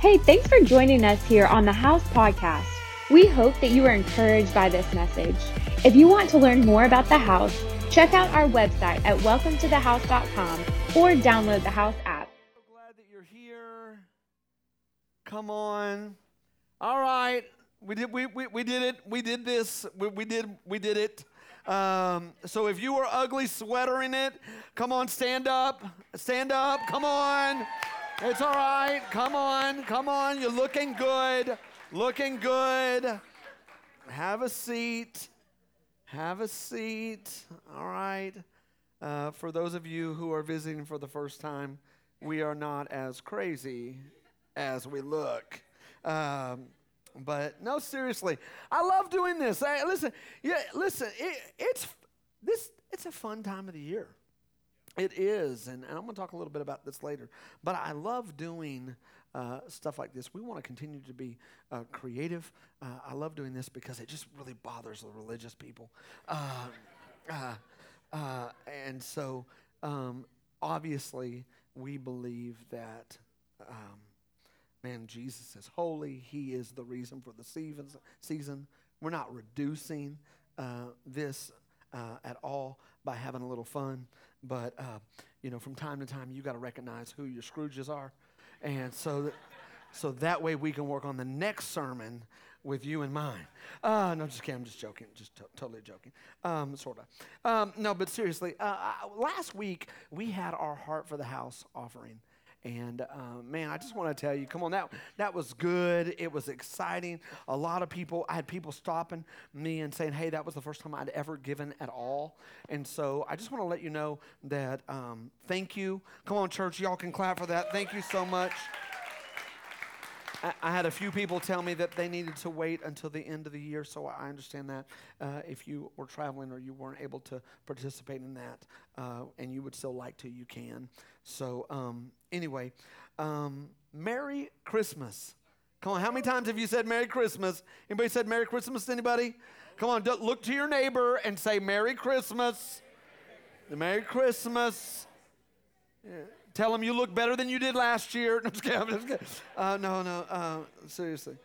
Hey, thanks for joining us here on the House Podcast. We hope that you are encouraged by this message. If you want to learn more about the house, check out our website at welcometothehouse.com or download the House app. So glad that you're here. Come on. All right. We did it. So if you were ugly sweatering it, come on, stand up, come on. It's all right, come on. You're looking good. Have a seat, all right. For those of you who are visiting for the first time, we are not as crazy as we look. But no, seriously, I love doing this. Listen. It's a fun time of the year. It is, and I'm going to talk a little bit about this later. But I love doing stuff like this. We want to continue to be creative. I love doing this because it just really bothers the religious people, and so obviously we believe that. Man, Jesus is holy. He is the reason for the season. We're not reducing this at all by having a little fun. But, from time to time, you got to recognize who your Scrooges are. And so that way we can work on the next sermon with you in mind. No, just kidding. I'm just joking. Just totally joking. Sort of. No, but seriously, last week we had our Heart for the House offering. And, man, I just want to tell you, come on, that was good. It was exciting. A lot of people, I had people stopping me and saying, hey, that was the first time I'd ever given at all. And so I just want to let you know that thank you. Come on, church, y'all can clap for that. Thank you so much. I had a few people tell me that they needed to wait until the end of the year, so I understand that if you were traveling or you weren't able to participate in that, and you would still like to, you can. So anyway, Merry Christmas. Come on, how many times have you said Merry Christmas? Anybody said Merry Christmas to anybody? Come on, look to your neighbor and say Merry Christmas. Merry Christmas. Yeah. Tell them you look better than you did last year. I'm just kidding. Seriously.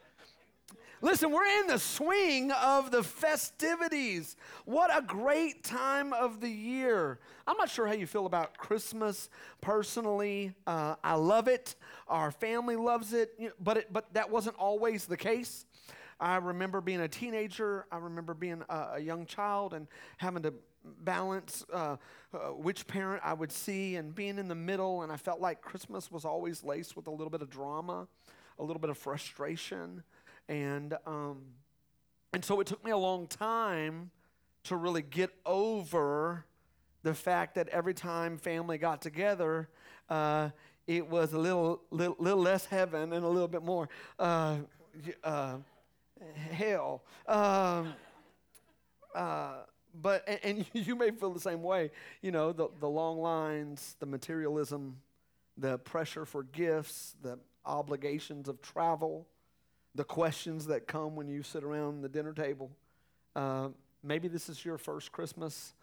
Listen, we're in the swing of the festivities. What a great time of the year. I'm not sure how you feel about Christmas personally. I love it. Our family loves it. But that wasn't always the case. I remember being a teenager. I remember being a young child and having to balance which parent I would see and being in the middle, and I felt like Christmas was always laced with a little bit of drama, a little bit of frustration, and so it took me a long time to really get over the fact that every time family got together, it was a little less heaven and a little bit more hell. But, and you may feel the same way, the long lines, the materialism, the pressure for gifts, the obligations of travel, the questions that come when you sit around the dinner table. Maybe this is your first Christmas,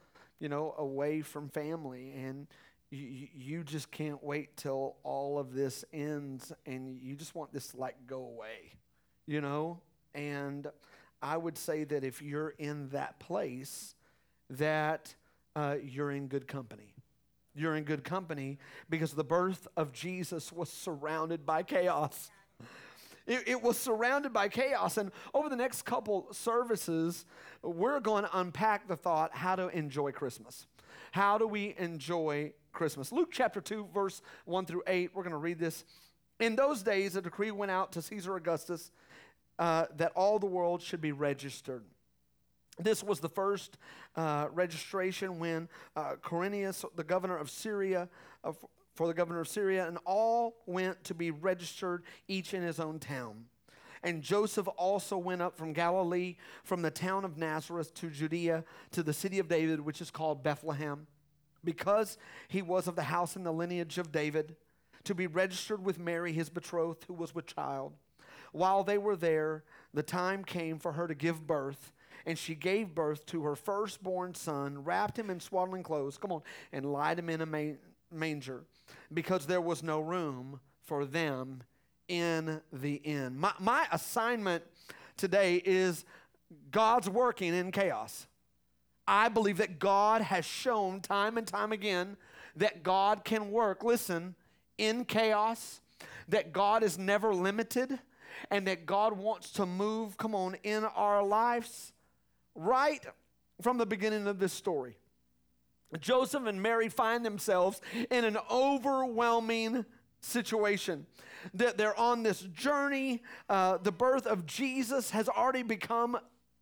away from family, and you just can't wait till all of this ends, and you just want this to, go away, and I would say that if you're in that place, that you're in good company. You're in good company because the birth of Jesus was surrounded by chaos. It was surrounded by chaos. And over the next couple services, we're going to unpack the thought, how to enjoy Christmas. How do we enjoy Christmas? Luke chapter 2, verse 1 through 8, we're going to read this. In those days, a decree went out to Caesar Augustus that all the world should be registered. This was the first registration when Quirinius, the governor of Syria, and all went to be registered, each in his own town. And Joseph also went up from Galilee, from the town of Nazareth to Judea, to the city of David, which is called Bethlehem, because he was of the house and the lineage of David, to be registered with Mary, his betrothed, who was with child. While they were there, the time came for her to give birth, and she gave birth to her firstborn son, wrapped him in swaddling clothes, and laid him in a manger, because there was no room for them in the end. My assignment today is God's working in chaos. I believe that God has shown time and time again that God can work, listen, in chaos, that God is never limited, and that God wants to move, come on, in our lives right from the beginning of this story. Joseph and Mary find themselves in an overwhelming situation. They're on this journey. The birth of Jesus has already become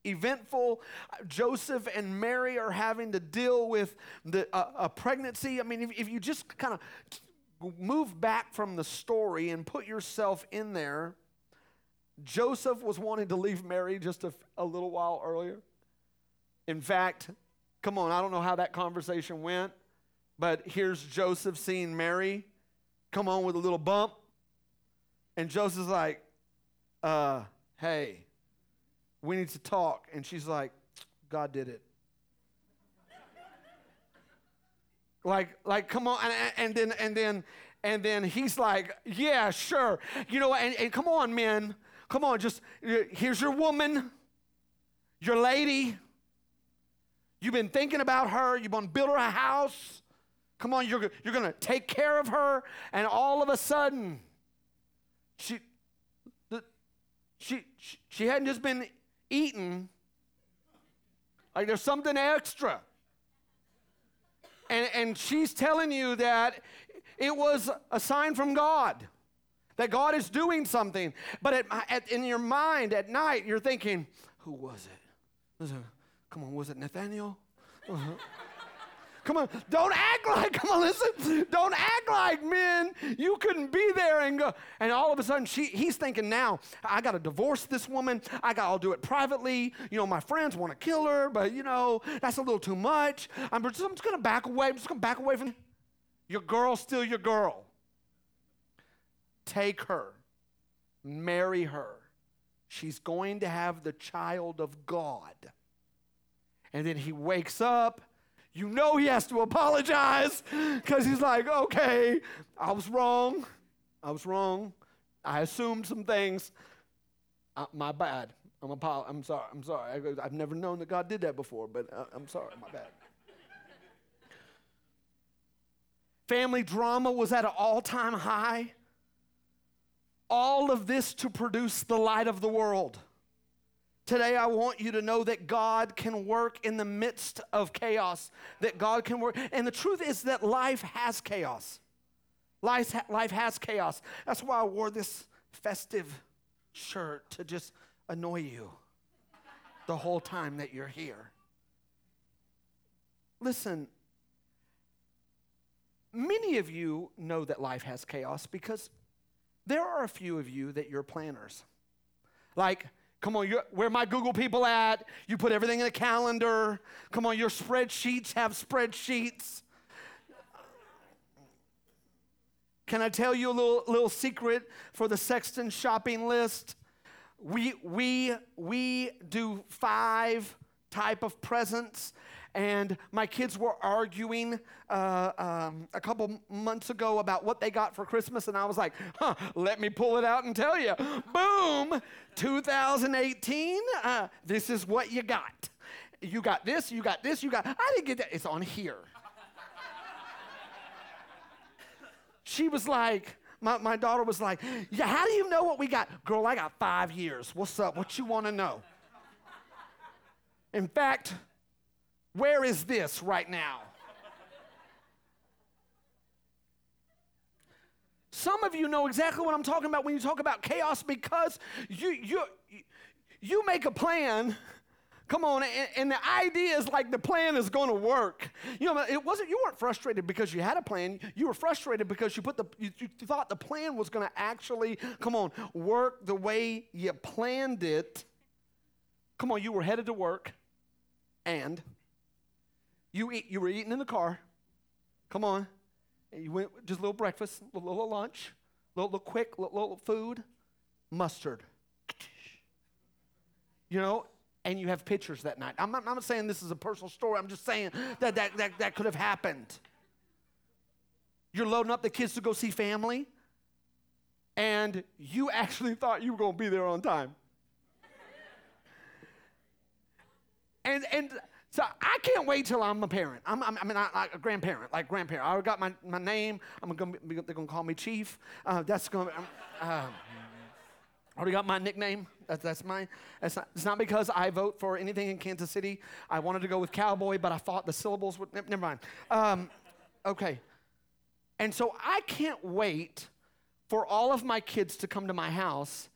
eventful. Joseph and Mary are having to deal with a pregnancy. I mean, if you just kind of move back from the story and put yourself in there, Joseph was wanting to leave Mary just a little while earlier. In fact, come on, I don't know how that conversation went, but here's Joseph seeing Mary come on with a little bump, and Joseph's like, hey, we need to talk. And she's like, God did it. like, come on. And then he's like, yeah, sure. You know, and come on, men. Come on, just, here's your woman, your lady. You've been thinking about her. You've been building her a house. Come on, you're going to take care of her. And all of a sudden, she hadn't just been eaten. Like, there's something extra. And she's telling you that it was a sign from God, that God is doing something. But in your mind at night, you're thinking, who was it? Come on, was it Nathaniel? Uh-huh. Come on, don't act like, men, you couldn't be there and go. And all of a sudden, he's thinking now, I got to divorce this woman. I'll do it privately. You know, my friends want to kill her, but, you know, that's a little too much. I'm just going to back away. I'm just going to back away from your girl's still your girl. Take her. Marry her. She's going to have the child of God. And then he wakes up. You know he has to apologize because he's like, okay, I was wrong. I assumed some things. My bad. I'm sorry. I've never known that God did that before, but I'm sorry. My bad. Family drama was at an all-time high. All of this to produce the light of the world. Today, I want you to know that God can work in the midst of chaos, that God can work. And the truth is that life has chaos. Life has chaos. That's why I wore this festive shirt, to just annoy you the whole time that you're here. Listen, many of you know that life has chaos because there are a few of you that you're planners. Like, come on, where my Google people at? You put everything in a calendar. Come on, your spreadsheets have spreadsheets. Can I tell you a little secret for the Sexton shopping list? We do 5 type of presents, and my kids were arguing a couple months ago about what they got for Christmas, and I was like, let me pull it out and tell you. Boom, 2018, this is what you got. You got this, you got this, you got, I didn't get that. It's on here. She was like, my daughter was like, yeah, how do you know what we got? Girl, I got 5 years. What's up? What you want to know? In fact, where is this right now? Some of you know exactly what I'm talking about when you talk about chaos, because you make a plan. Come on, and the idea is like the plan is going to work. You know, you weren't frustrated because you had a plan. You were frustrated because you thought the plan was going to actually, come on, work the way you planned it. Come on, you were headed to work. And you were eating in the car. Come on. And you went, just a little breakfast, a little lunch, a little quick, a little food, mustard. You know, and you have pictures that night. I'm not saying this is a personal story. I'm just saying that could have happened. You're loading up the kids to go see family. and you actually thought you were going to be there on time. So I can't wait till I'm a parent. I mean, a grandparent. I already got my name. They're going to call me Chief. I already got my nickname. That's mine. It's not because I vote for anything in Kansas City. I wanted to go with cowboy, but I thought the syllables would, never mind. Okay. And so I can't wait for all of my kids to come to my house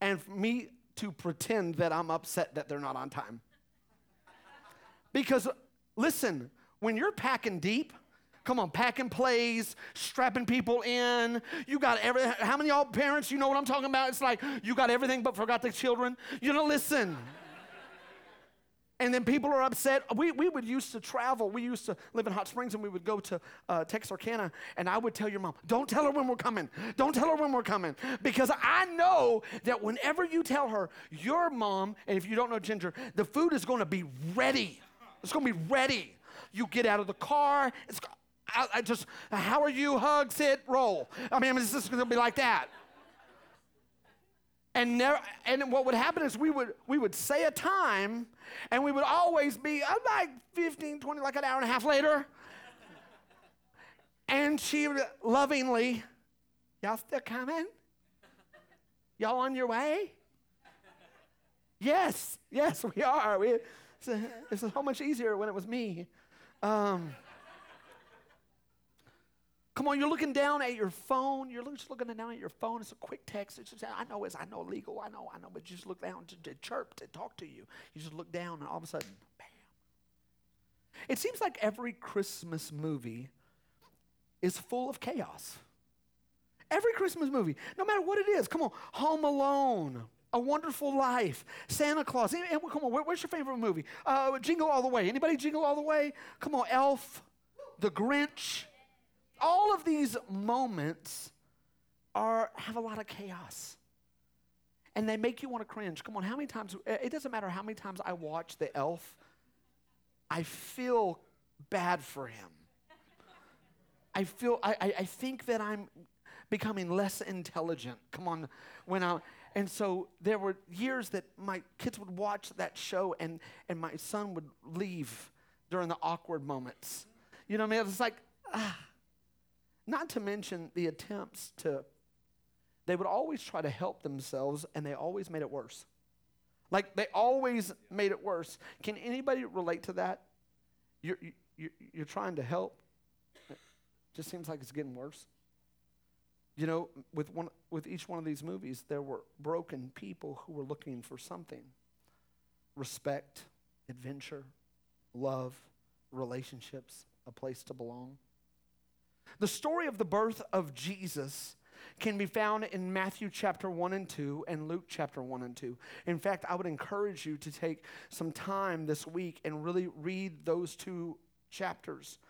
and for me to pretend that I'm upset that they're not on time. Because, listen, when you're packing deep, come on, packing plays, strapping people in, you got everything. How many of y'all parents, you know what I'm talking about? It's like, you got everything but forgot the children. You know, listen. And then people are upset. We would used to travel. We used to live in Hot Springs, and we would go to Texarkana, and I would tell your mom, don't tell her when we're coming. Don't tell her when we're coming. Because I know that whenever you tell her, your mom, and if you don't know Ginger, the food is going to be ready. It's going to be ready. You get out of the car. I just, how are you? Hug, sit, roll. I mean, it's just going to be like that. And what would happen is we would say a time, and we would always be like 15, 20, like an hour and a half later. And she lovingly, y'all still coming? Y'all on your way? Yes, we are. It's so much easier when it was me. Come on, you're looking down at your phone. You're just looking down at your phone. It's a quick text. It's just, I know legal. I know, but you just look down to chirp, to talk to you. You just look down, and all of a sudden, bam. It seems like every Christmas movie is full of chaos. Every Christmas movie, no matter what it is. Come on, Home Alone, A Wonderful Life, Santa Claus. Come on, where's your favorite movie? Jingle All the Way. Anybody Jingle All the Way? Come on, Elf, The Grinch. All of these moments have a lot of chaos, and they make you want to cringe. Come on, how many times? It doesn't matter how many times I watch The Elf. I feel bad for him. I think that I'm becoming less intelligent. Come on, and so there were years that my kids would watch that show, and my son would leave during the awkward moments. You know what I mean? It's like Not to mention the attempts to, they would always try to help themselves, and they always made it worse. Like, they always made it worse. Can anybody relate to that? You're trying to help. It just seems like it's getting worse. You know, with each one of these movies, there were broken people who were looking for something. Respect, adventure, love, relationships, a place to belong. The story of the birth of Jesus can be found in Matthew chapter 1 and 2 and Luke chapter 1 and 2. In fact, I would encourage you to take some time this week and really read those two chapters,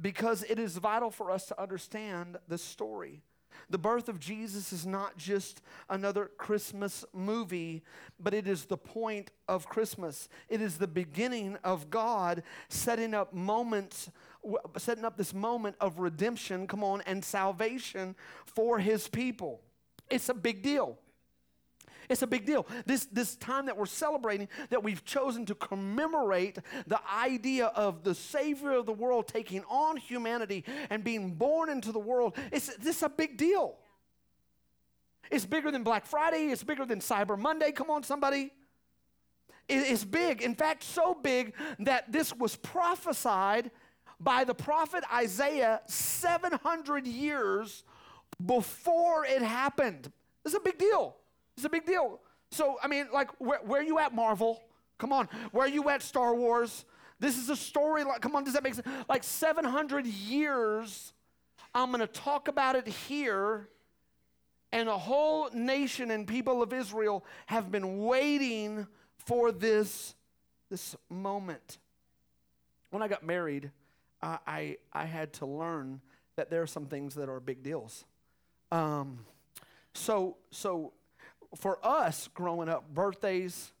because it is vital for us to understand the story. The birth of Jesus is not just another Christmas movie, but it is the point of Christmas. It is the beginning of God setting up this moment of redemption, come on, and salvation for his people. It's a big deal. It's a big deal. This time that we're celebrating, that we've chosen to commemorate the idea of the Savior of the world taking on humanity and being born into the world, this a big deal. It's bigger than Black Friday. It's bigger than Cyber Monday. Come on, somebody. It's big. In fact, so big that this was prophesied by the prophet Isaiah 700 years before it happened. It's a big deal. It's a big deal. So, I mean, like, where are you at, Marvel? Come on. Where are you at, Star Wars? This is a story. Like, come on, does that make sense? Like, 700 years, I'm going to talk about it here, and a whole nation and people of Israel have been waiting for this moment. When I got married, I had to learn that there are some things that are big deals. For us growing up, birthdays,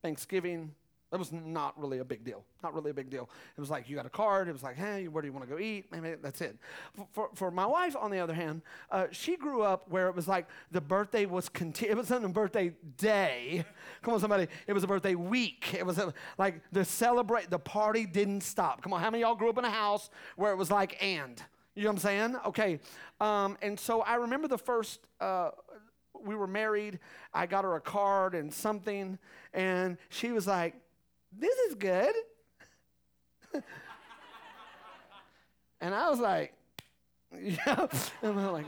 Thanksgiving, That was not really a big deal. Not really a big deal. It was like, you got a card. It was like, hey, where do you want to go eat? Maybe that's it. For my wife, on the other hand, she grew up where it was like the birthday was It wasn't a birthday day. Come on, somebody. It was a birthday week. It was like the party didn't stop. Come on, how many of y'all grew up in a house where it was like and? You know what I'm saying? Okay. And so I remember the first... we were married. I got her a card and something, and she was like, this is good. And I was like, yeah. And I'm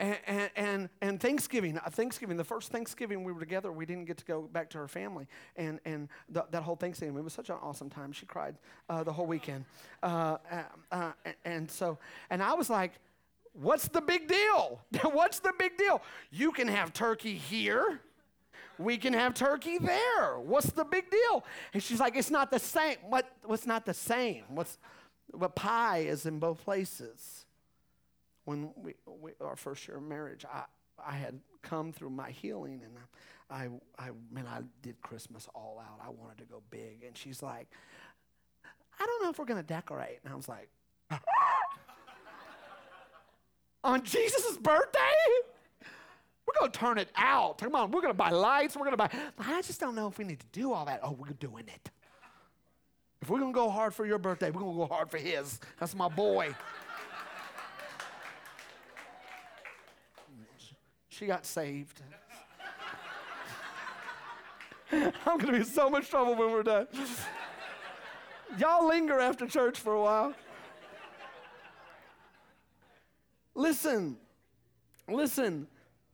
like, and Thanksgiving, the first Thanksgiving we were together, we didn't get to go back to her family, and that whole Thanksgiving, it was such an awesome time. She cried the whole weekend, and I was like, what's the big deal? What's the big deal? You can have turkey here. We can have turkey there. What's the big deal? And she's like, it's not the same. What's not the same? What pie is in both places? When our first year of marriage, I had come through my healing, and I did Christmas all out. I wanted to go big. And she's like, I don't know if we're going to decorate. And I was like, on Jesus' birthday? We're going to turn it out. Come on, we're going to buy lights. We're going to I just don't know if we need to do all that. Oh, we're doing it. If we're going to go hard for your birthday, we're going to go hard for his. That's my boy. She got saved. I'm going to be in so much trouble when we're done. Y'all linger after church for a while. Listen,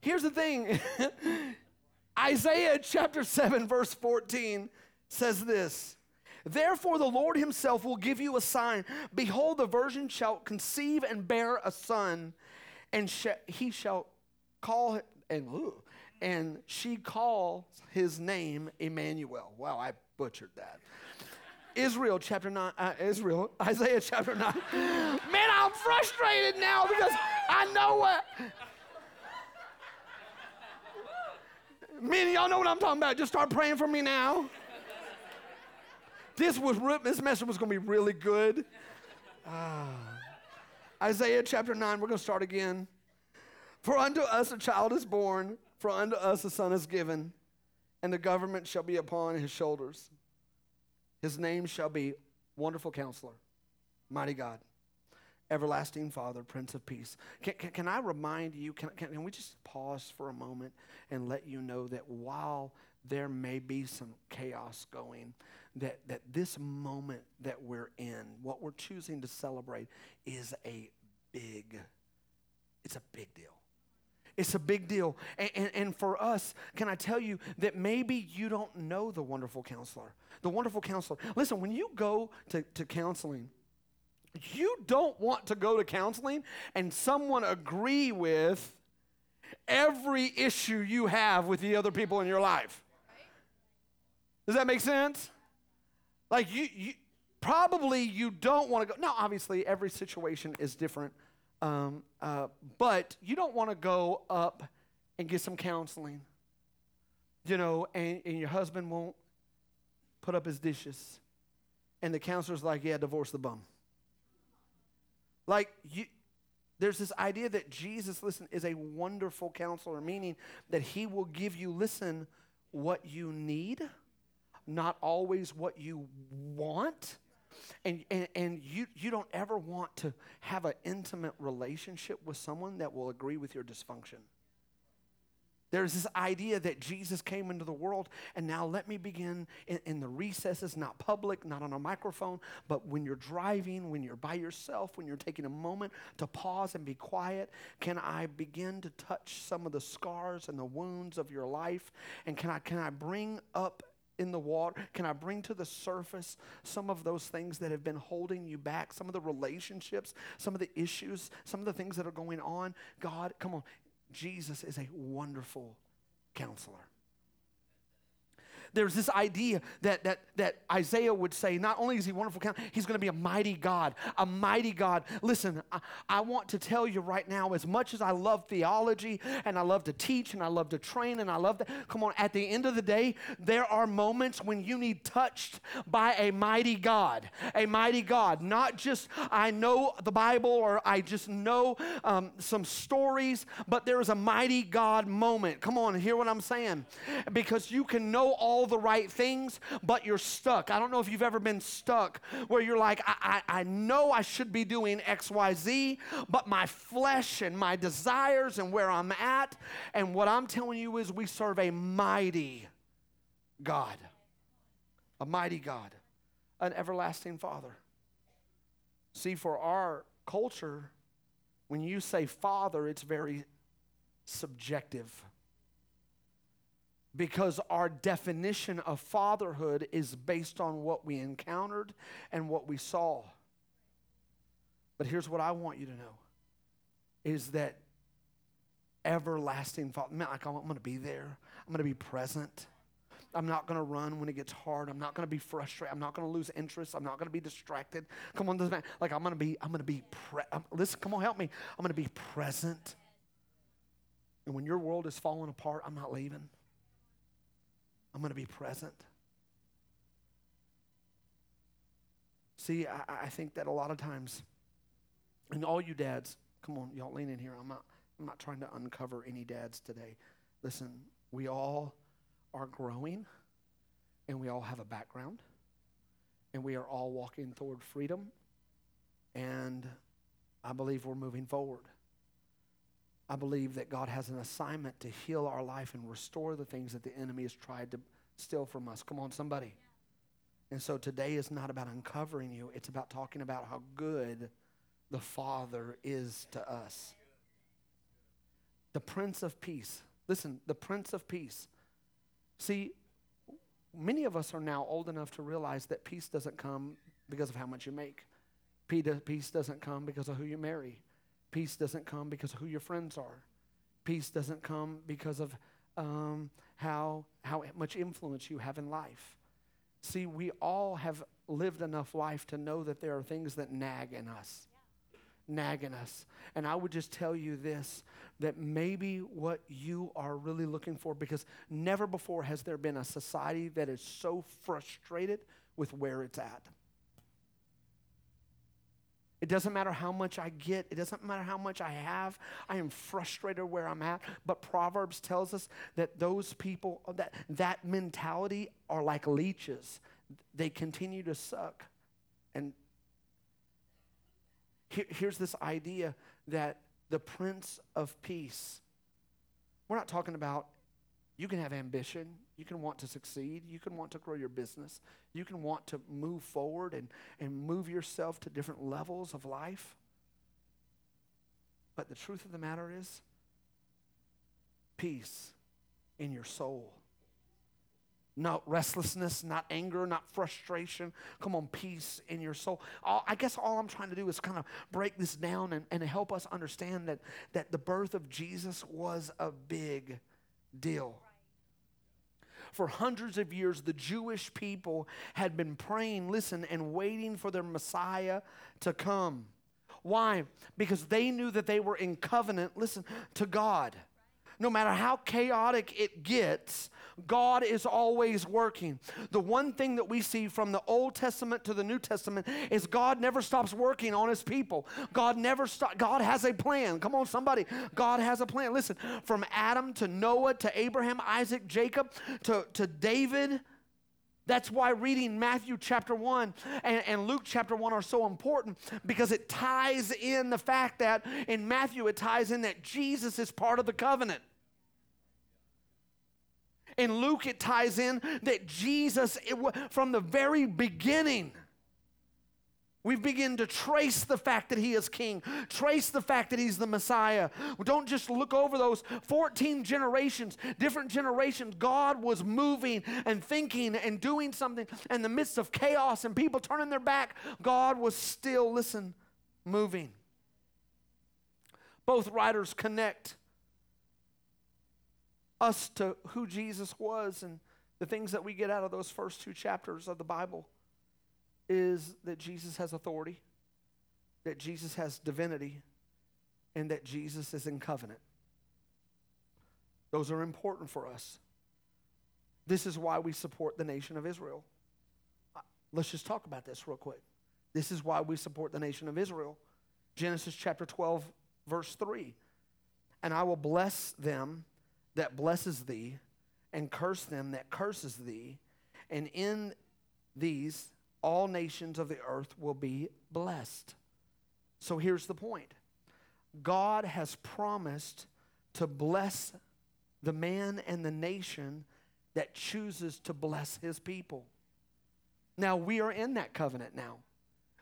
here's the thing. Isaiah chapter 7, verse 14 says this, therefore the Lord himself will give you a sign. Behold, the virgin shall conceive and bear a son, and he shall call, and she calls his name Emmanuel. Wow, I butchered that. Isaiah chapter 9. Man, I'm frustrated now because I know what. Man, y'all know what I'm talking about. Just start praying for me now. This message was going to be really good. Isaiah chapter 9, we're going to start again. For unto us a child is born, for unto us a son is given, and the government shall be upon his shoulders. His name shall be Wonderful Counselor, Mighty God, Everlasting Father, Prince of Peace. Can I remind you, can we just pause for a moment and let you know that while there may be some chaos going, that this moment that we're in, what we're choosing to celebrate is a big deal. It's a big deal. And for us, can I tell you that maybe you don't know the Wonderful Counselor? The Wonderful Counselor. Listen, when you go to counseling, you don't want to go to counseling and someone agree with every issue you have with the other people in your life. Does that make sense? Like, you probably you don't want to go. Now, obviously, every situation is different. But you don't want to go up and get some counseling, and your husband won't put up his dishes. And the counselor's like, yeah, divorce the bum. Like, there's this idea that Jesus, listen, is a wonderful counselor, meaning that he will give you, listen, what you need, not always what you want. And you don't ever want to have an intimate relationship with someone that will agree with your dysfunction. There's this idea that Jesus came into the world, and now let me begin in the recesses, not public, not on a microphone, but when you're driving, when you're by yourself, when you're taking a moment to pause and be quiet, can I begin to touch some of the scars and the wounds of your life? And can I bring up in the water? Can I bring to the surface some of those things that have been holding you back, some of the relationships, some of the issues, some of the things that are going on? God, come on. Jesus is a wonderful counselor. there's this idea that Isaiah would say, not only is he wonderful counselor, he's going to be a mighty God, a mighty God. Listen, I want to tell you right now, as much as I love theology and I love to teach and I love to train and I love that, come on, at the end of the day, there are moments when you need touched by a mighty God, not just I know the Bible or I just know some stories, but there is a mighty God moment. Come on, hear what I'm saying. Because you can know all the right things, but you're stuck. I don't know if you've ever been stuck where you're like, I know I should be doing X, Y, Z, but my flesh and my desires and where I'm at, and what I'm telling you is we serve a mighty God. A mighty God. An everlasting Father. See, for our culture, when you say Father, it's very subjective. Because our definition of fatherhood is based on what we encountered and what we saw. But here's what I want you to know, is that everlasting Father, man, like, I'm going to be there. I'm going to be present. I'm not going to run when it gets hard. I'm not going to be frustrated. I'm not going to lose interest. I'm not going to be distracted. Come on, doesn't matter. Like, listen, come on, help me. I'm going to be present. And when your world is falling apart, I'm not leaving. I'm going to be present. See, I think that a lot of times, and all you dads, come on, y'all lean in here. I'm not trying to uncover any dads today. Listen, we all are growing, and we all have a background, and we are all walking toward freedom, and I believe we're moving forward. I believe that God has an assignment to heal our life and restore the things that the enemy has tried to steal from us. Come on, somebody. And so today is not about uncovering you. It's about talking about how good the Father is to us. The Prince of Peace. Listen, the Prince of Peace. See, many of us are now old enough to realize that peace doesn't come because of how much you make. Peace doesn't come because of who you marry. Peace doesn't come because of who your friends are. Peace doesn't come because of how much influence you have in life. See, we all have lived enough life to know that there are things that nag in us. Nagging us. And I would just tell you this, that maybe what you are really looking for, because never before has there been a society that is so frustrated with where it's at. It doesn't matter how much I get. It doesn't matter how much I have. I am frustrated where I'm at. But Proverbs tells us that those people, that mentality are like leeches. They continue to suck. And here's this idea that the Prince of Peace, we're not talking about you can have ambition, you can want to succeed, you can want to grow your business, you can want to move forward and move yourself to different levels of life. But the truth of the matter is, peace in your soul. Not restlessness, not anger, not frustration. Come on, peace in your soul. I guess all I'm trying to do is kind of break this down and help us understand that the birth of Jesus was a big deal. For hundreds of years, the Jewish people had been praying, listen, and waiting for their Messiah to come. Why? Because they knew that they were in covenant, listen, to God. No matter how chaotic it gets, God is always working. The one thing that we see from the Old Testament to the New Testament is God never stops working on his people. God has a plan. Come on, somebody. God has a plan. Listen, from Adam to Noah to Abraham, Isaac, Jacob to David. That's why reading Matthew chapter 1 and Luke chapter 1 are so important, because it ties in the fact that in Matthew it ties in that Jesus is part of the covenant. In Luke, it ties in that Jesus, from the very beginning, we begin to trace the fact that he is king, trace the fact that he's the Messiah. We don't just look over those 14 generations, different generations. God was moving and thinking and doing something in the midst of chaos and people turning their back. God was still, listen, moving. Both writers connect us to who Jesus was and The things that we get out of those first two chapters of the Bible is that Jesus has authority, that Jesus has divinity, and that Jesus is in covenant. Those are important for us. This is why we support the nation of Israel. Let's just talk about this real quick. This is why we support the nation of Israel. Genesis chapter 12, verse 3. And I will bless them that blesses thee, and curse them that curses thee, and in these all nations of the earth will be blessed. So here's the point. God has promised to bless the man and the nation that chooses to bless his people. Now, we are in that covenant now.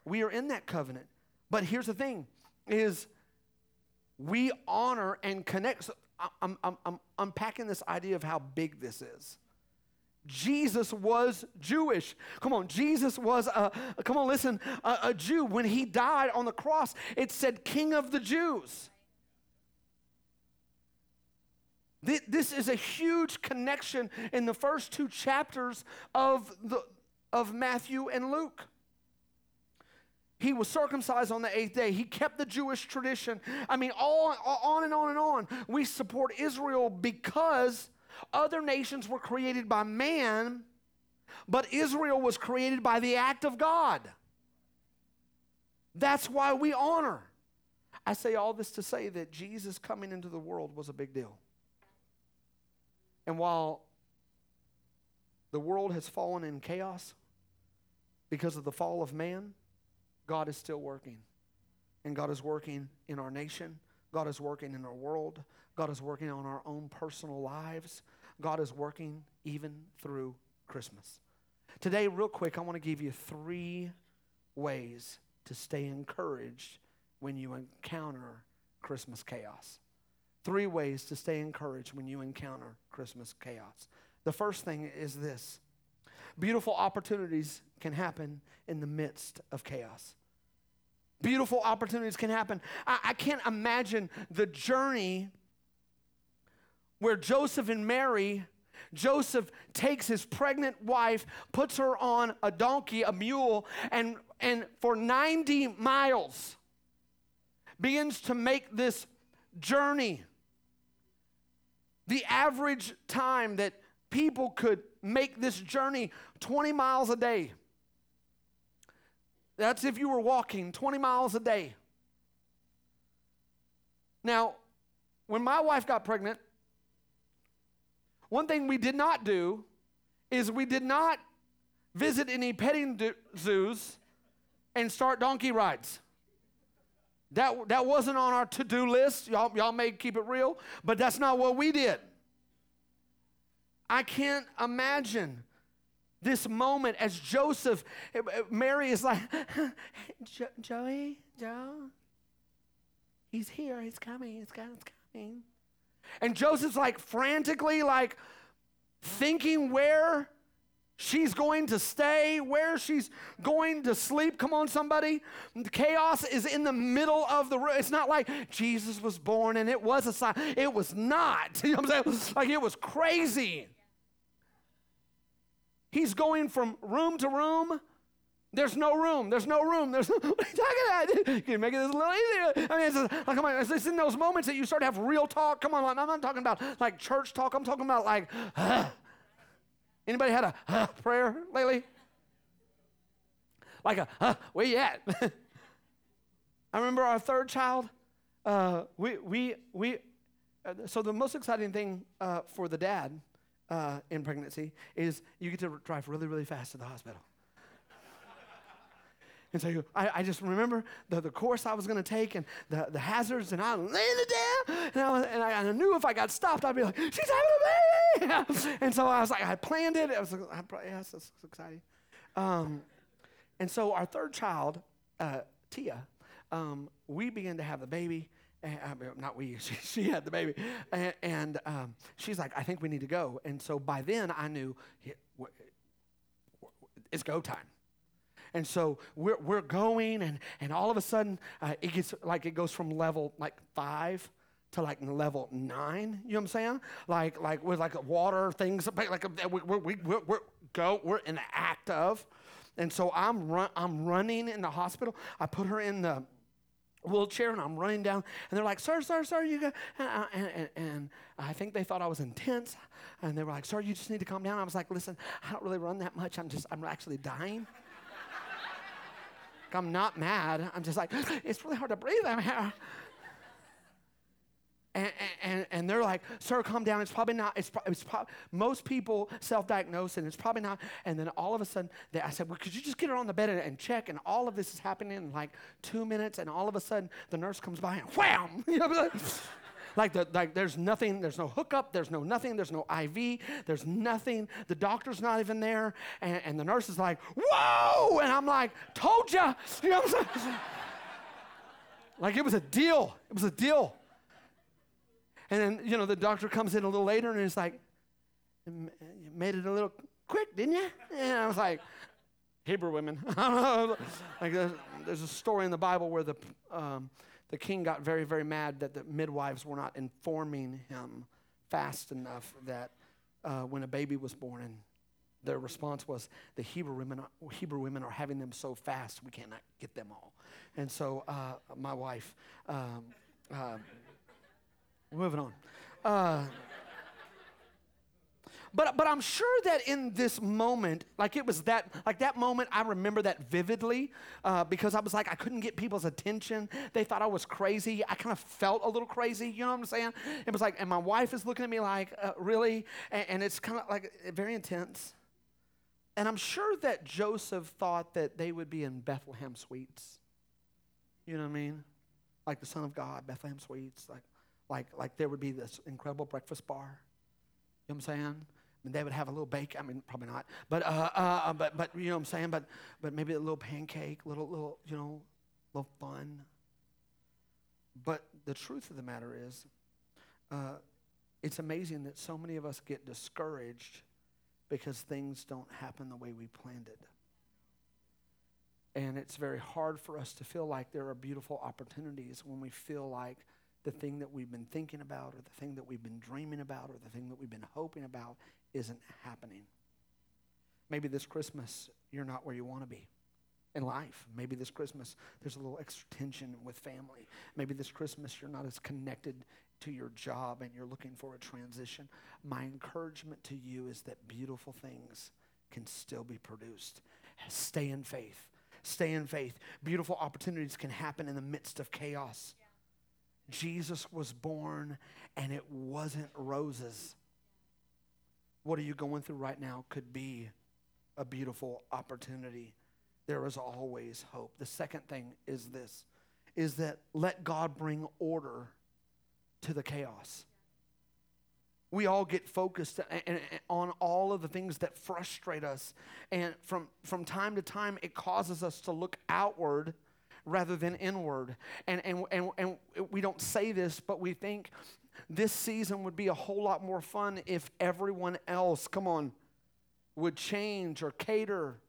We are in that covenant. But here's the thing, is we honor and connect. So I'm unpacking this idea of how big this is. Jesus was Jewish. Come on, Jesus was, a Jew. When he died on the cross, it said King of the Jews. This is a huge connection in the first two chapters of Matthew and Luke. He was circumcised on the eighth day. He kept the Jewish tradition. I mean, all on and on and on. We support Israel because other nations were created by man, but Israel was created by the act of God. That's why we honor. I say all this to say that Jesus coming into the world was a big deal. And while the world has fallen in chaos because of the fall of man, God is still working. And God is working in our nation. God is working in our world. God is working on our own personal lives. God is working even through Christmas. Today, real quick, I want to give you 3 ways to stay encouraged when you encounter Christmas chaos. 3 ways to stay encouraged when you encounter Christmas chaos. The first thing is this. Beautiful opportunities can happen in the midst of chaos. Beautiful opportunities can happen. I can't imagine the journey where Joseph and Mary, Joseph takes his pregnant wife, puts her on a donkey, a mule, and for 90 miles begins to make this journey. The average time that people could make this journey, 20 miles a day. That's if you were walking, 20 miles a day. Now, when my wife got pregnant, one thing we did not do is we did not visit any petting zoos and start donkey rides. That wasn't on our to-do list. Y'all may keep it real, but that's not what we did. I can't imagine this moment as Joseph, Mary is like, Joe, he's here, he's coming. And Joseph's like frantically like thinking where she's going to stay, where she's going to sleep. Come on, somebody. Chaos is in the middle of the room. It's not like Jesus was born and it was a sign. It was not. You know what I'm saying? Like, it was crazy. He's going from room to room. There's no room. There's no, what are you talking about? Can you make it this little easier? I mean, it's in those moments that you start to have real talk. Come on, I'm not talking about like church talk. I'm talking about like, anybody had a prayer lately? Like a, where you at? I remember our third child. So the most exciting thing for the dad in pregnancy is you get to drive really, really fast to the hospital. And so I just remember the course I was going to take and the hazards, and I laid it down, and I knew if I got stopped, I'd be like, she's having a baby! And so I was like, I planned it. It was so exciting. And so our third child, Tia, we began to have the baby. She had the baby. And she's like, I think we need to go. And so by then I knew it's go time. And so we're going, and all of a sudden it goes from level like 5 to like level 9, you know what I'm saying? Like with like water things, like we're in the act of. And so I'm running in the hospital. I put her in the wheelchair and I'm running down and they're like, sir, you go. And I think they thought I was intense and they were like, sir, you just need to calm down. I was like, listen, I don't really run that much. I'm actually dying. I'm not mad. I'm just like, it's really hard to breathe out here. And they're like, sir, calm down. It's probably not. Most people self-diagnose, and it's probably not. And then all of a sudden, I said, well, could you just get her on the bed and check? And all of this is happening in like 2 minutes. And all of a sudden, the nurse comes by and wham! You know, like there's nothing. There's no hookup. There's no nothing. There's no IV. There's nothing. The doctor's not even there. And the nurse is like, whoa! And I'm like, told ya. You know what I'm saying? Like it was a deal. It was a deal. And then, you know, the doctor comes in a little later and is like, you made it a little quick, didn't you? And I was like, Hebrew women. I don't know. Like there's a story in the Bible where the king got very, very mad that the midwives were not informing him fast enough that when a baby was born. And their response was, the Hebrew women are having them so fast we cannot get them all. And so my wife... moving on. But I'm sure that in this moment, like it was that moment, I remember that vividly because I was like, I couldn't get people's attention. They thought I was crazy. I kind of felt a little crazy. You know what I'm saying? It was like, and my wife is looking at me like, really? And it's kind of like very intense. And I'm sure that Joseph thought that they would be in Bethlehem Suites. You know what I mean? Like the Son of God, Bethlehem Suites, like there would be this incredible breakfast bar. You know what I'm saying? And they would have a little bake. I mean, probably not. But you know what I'm saying? But maybe a little pancake, little you know, little fun. But the truth of the matter is, it's amazing that so many of us get discouraged because things don't happen the way we planned it. And it's very hard for us to feel like there are beautiful opportunities when we feel like the thing that we've been thinking about or the thing that we've been dreaming about or the thing that we've been hoping about isn't happening. Maybe this Christmas, you're not where you want to be in life. Maybe this Christmas, there's a little extra tension with family. Maybe this Christmas, you're not as connected to your job and you're looking for a transition. My encouragement to you is that beautiful things can still be produced. Stay in faith. Stay in faith. Beautiful opportunities can happen in the midst of chaos. Jesus was born, and it wasn't roses. What are you going through right now could be a beautiful opportunity. There is always hope. The second thing is this, is that let God bring order to the chaos. We all get focused on all of the things that frustrate us, and from time to time, it causes us to look outward rather than inward. And we don't say this, but we think this season would be a whole lot more fun if everyone else, come on, would change or cater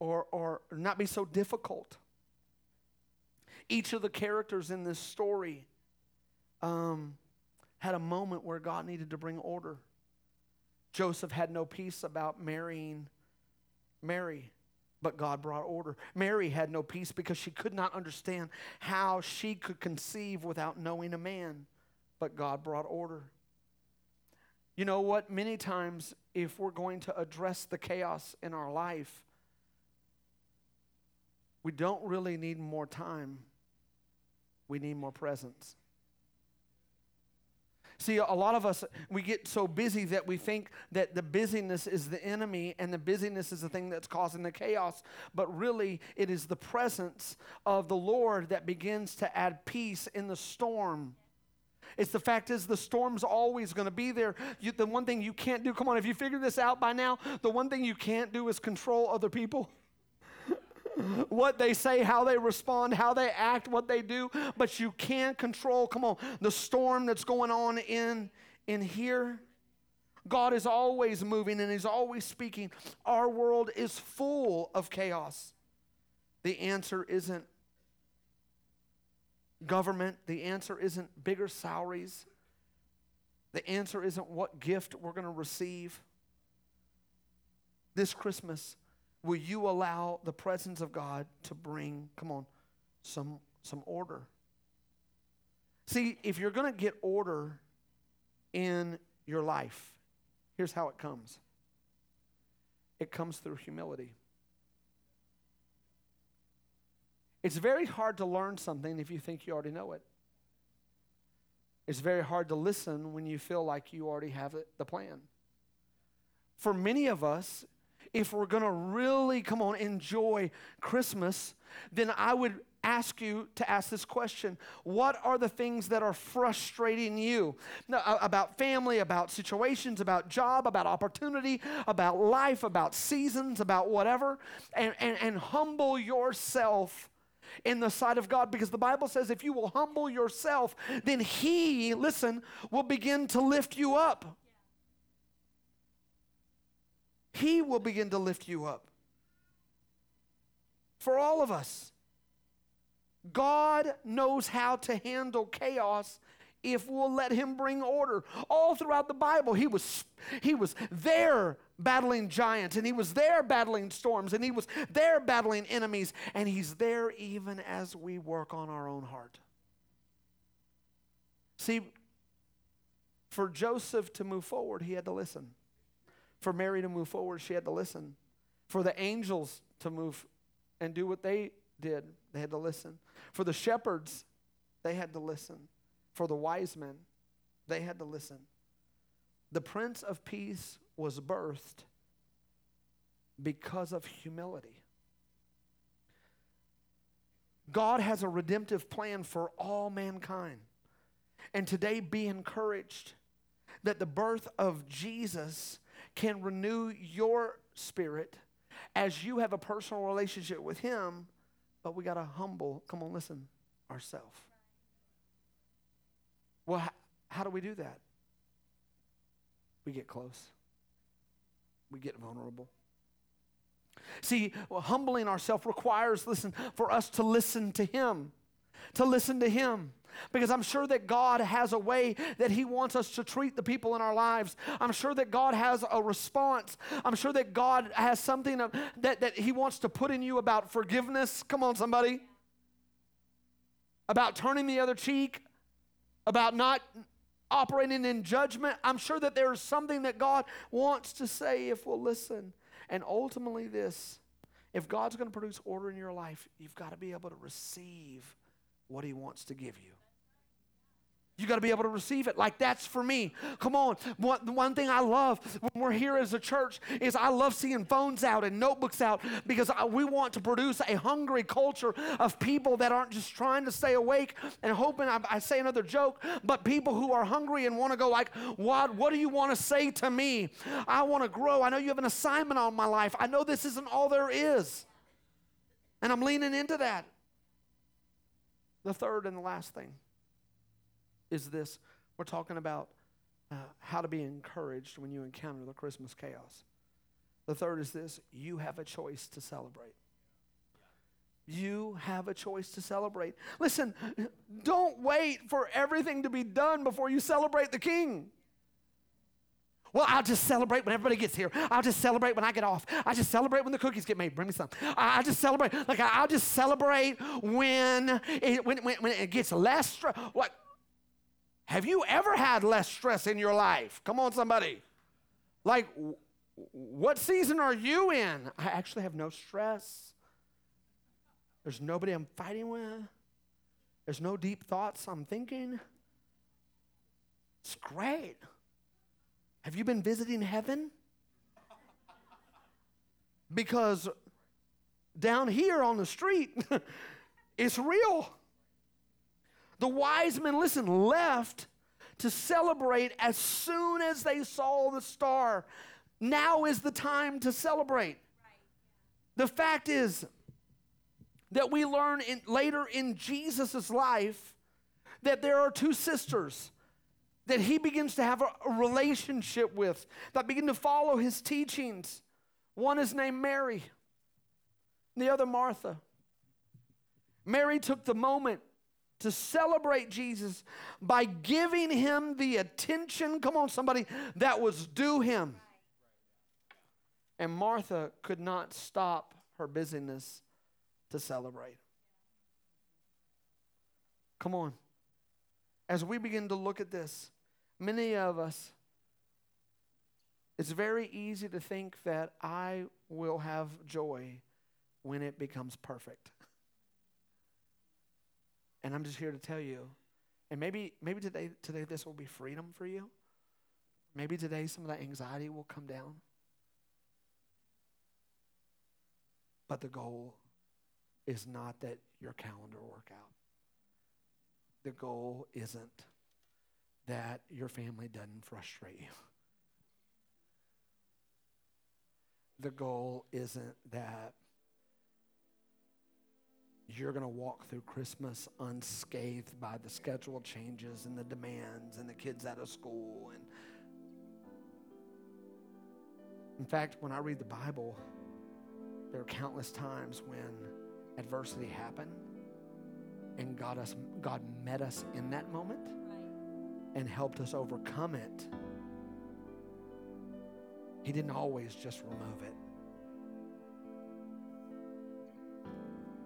or not be so difficult. Each of the characters in this story had a moment where God needed to bring order. Joseph had no peace about marrying Mary. But God brought order. Mary had no peace because she could not understand how she could conceive without knowing a man. But God brought order. You know what? Many times, if we're going to address the chaos in our life, we don't really need more time. We need more presence. See, a lot of us, we get so busy that we think that the busyness is the enemy and the busyness is the thing that's causing the chaos. But really, it is the presence of the Lord that begins to add peace in the storm. It's the fact is the storm's always going to be there. The one thing you can't do, come on, if you figure this out by now, the one thing you can't do is control other people. What they say, how they respond, how they act, what they do, but you can control, come on, the storm that's going on in here. God is always moving and He's always speaking. Our world is full of chaos. The answer isn't government. The answer isn't bigger salaries. The answer isn't what gift we're going to receive. This Christmas, will you allow the presence of God to bring, some order? See, if you're going to get order in your life, here's how it comes. It comes through humility. It's very hard to learn something if you think you already know it. It's very hard to listen when you feel like you already have the plan. For many of us, if we're going to really, enjoy Christmas, then I would ask you to ask this question. What are the things that are frustrating you about family, about situations, about job, about opportunity, about life, about seasons, about whatever? And humble yourself in the sight of God, because the Bible says if you will humble yourself, then He, will begin to lift you up. He will begin to lift you up. For all of us, God knows how to handle chaos if we'll let Him bring order. All throughout the Bible, He was there battling giants, and He was there battling storms, and He was there battling enemies, and He's there even as we work on our own heart. See, for Joseph to move forward, he had to listen. For Mary to move forward, she had to listen. For the angels to move and do what they did, they had to listen. For the shepherds, they had to listen. For the wise men, they had to listen. The Prince of Peace was birthed because of humility. God has a redemptive plan for all mankind. And today, be encouraged that the birth of Jesus can renew your spirit as you have a personal relationship with Him, but we got to humble, ourselves. Well, how do we do that? We get close. We get vulnerable. See, humbling ourselves requires, for us to listen to Him. Because I'm sure that God has a way that He wants us to treat the people in our lives. I'm sure that God has a response. I'm sure that God has something that He wants to put in you about forgiveness. About turning the other cheek. About not operating in judgment. I'm sure that there is something that God wants to say if we'll listen. And ultimately this, if God's going to produce order in your life, you've got to be able to receive what He wants to give you. You got to be able to receive it. Like, that's for me. One thing I love when we're here as a church is I love seeing phones out and notebooks out, because we want to produce a hungry culture of people that aren't just trying to stay awake and hoping I say another joke, but people who are hungry and want to go like, what do you want to say to me? I want to grow. I know you have an assignment on my life. I know this isn't all there is. And I'm leaning into that. The third and the last thing is this. We're talking about how to be encouraged when you encounter the Christmas chaos. The third is this. You have a choice to celebrate. You have a choice to celebrate. Listen, don't wait for everything to be done before you celebrate the King. Well, I'll just celebrate when everybody gets here. I'll just celebrate when I get off. I'll just celebrate when the cookies get made. Bring me some. I'll just celebrate. Like, I'll just celebrate when it gets less stress. What? Have you ever had less stress in your life? Like, what season are you in? I actually have no stress. There's nobody I'm fighting with. There's no deep thoughts I'm thinking. It's great. Have you been visiting heaven? Because down here on the street, it's real. The wise men, left to celebrate as soon as they saw the star. Now is the time to celebrate. Right. The fact is that we learn later in Jesus' life that there are two sisters that he begins to have a relationship with, that begin to follow his teachings. One is named Mary, the other Martha. Mary took the moment to celebrate Jesus by giving him the attention, come on somebody, that was due him. And Martha could not stop her busyness to celebrate. Come on. As we begin to look at this, many of us, it's very easy to think that I will have joy when it becomes perfect. And I'm just here to tell you, and maybe today this will be freedom for you. Maybe today some of that anxiety will come down. But the goal is not that your calendar work out. The goal isn't that your family doesn't frustrate you. The goal isn't that you're going to walk through Christmas unscathed by the schedule changes and the demands and the kids out of school. And in fact, when I read the Bible, there are countless times when adversity happened and God met us in that moment and helped us overcome it. He didn't always just remove it.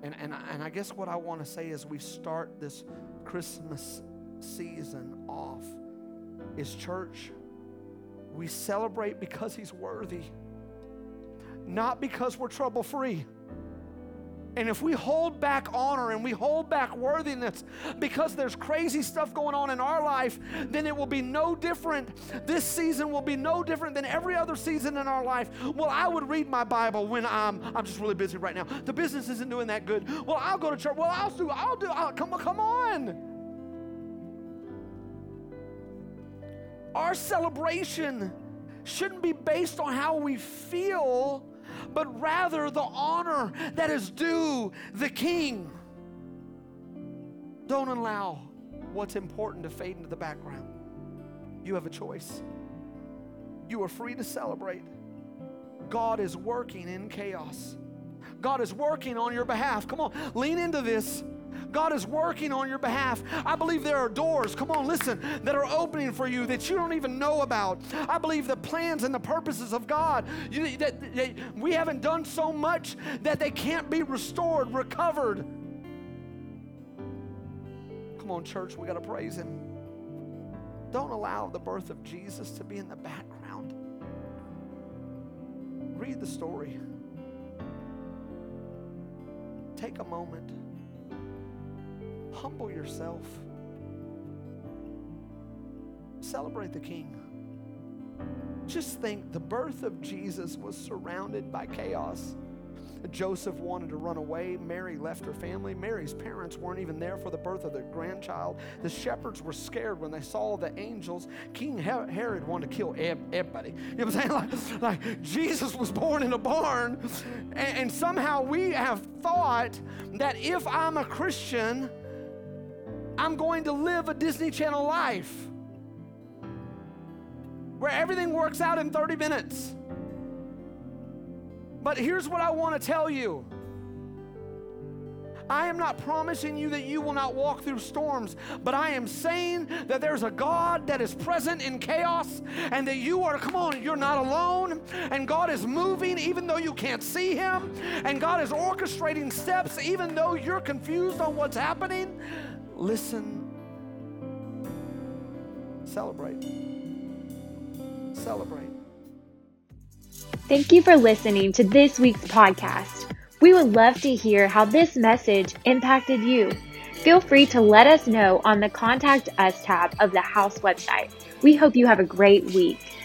And I guess what I want to say as we start this Christmas season off is, church, we celebrate because he's worthy, not because we're trouble-free. And if we hold back honor and we hold back worthiness because there's crazy stuff going on in our life, then it will be no different. This season will be no different than every other season in our life. Well, I would read my Bible when I'm just really busy right now. The business isn't doing that good. Well, I'll go to church. Well, come on. Our celebration shouldn't be based on how we feel, but rather the honor that is due the King. Don't allow what's important to fade into the background. You have a choice. You are free to celebrate. God is working in chaos. God is working on your behalf. Come on, lean into this. God is working on your behalf. I believe there are doors, come on, listen, that are opening for you that you don't even know about. I believe the plans and the purposes of God, we haven't done so much that they can't be restored, recovered. Come on, church, we got to praise him. Don't allow the birth of Jesus to be in the background. Read the story. Take a moment. Humble yourself. Celebrate the King. Just think, the birth of Jesus was surrounded by chaos. Joseph wanted to run away. Mary left her family. Mary's parents weren't even there for the birth of their grandchild. The shepherds were scared when they saw the angels. King Herod wanted to kill everybody. You know what I'm saying? Like Jesus was born in a barn, and somehow we have thought that if I'm a Christian, I'm going to live a Disney Channel life where everything works out in 30 minutes. But here's what I want to tell you. I am not promising you that you will not walk through storms, but I am saying that there's a God that is present in chaos, and that you are, come on, you're not alone, and God is moving even though you can't see him, and God is orchestrating steps even though you're confused on what's happening. Listen. Celebrate. Celebrate. Thank you for listening to this week's podcast. We would love to hear how this message impacted you. Feel free to let us know on the Contact Us tab of the house website. We hope you have a great week.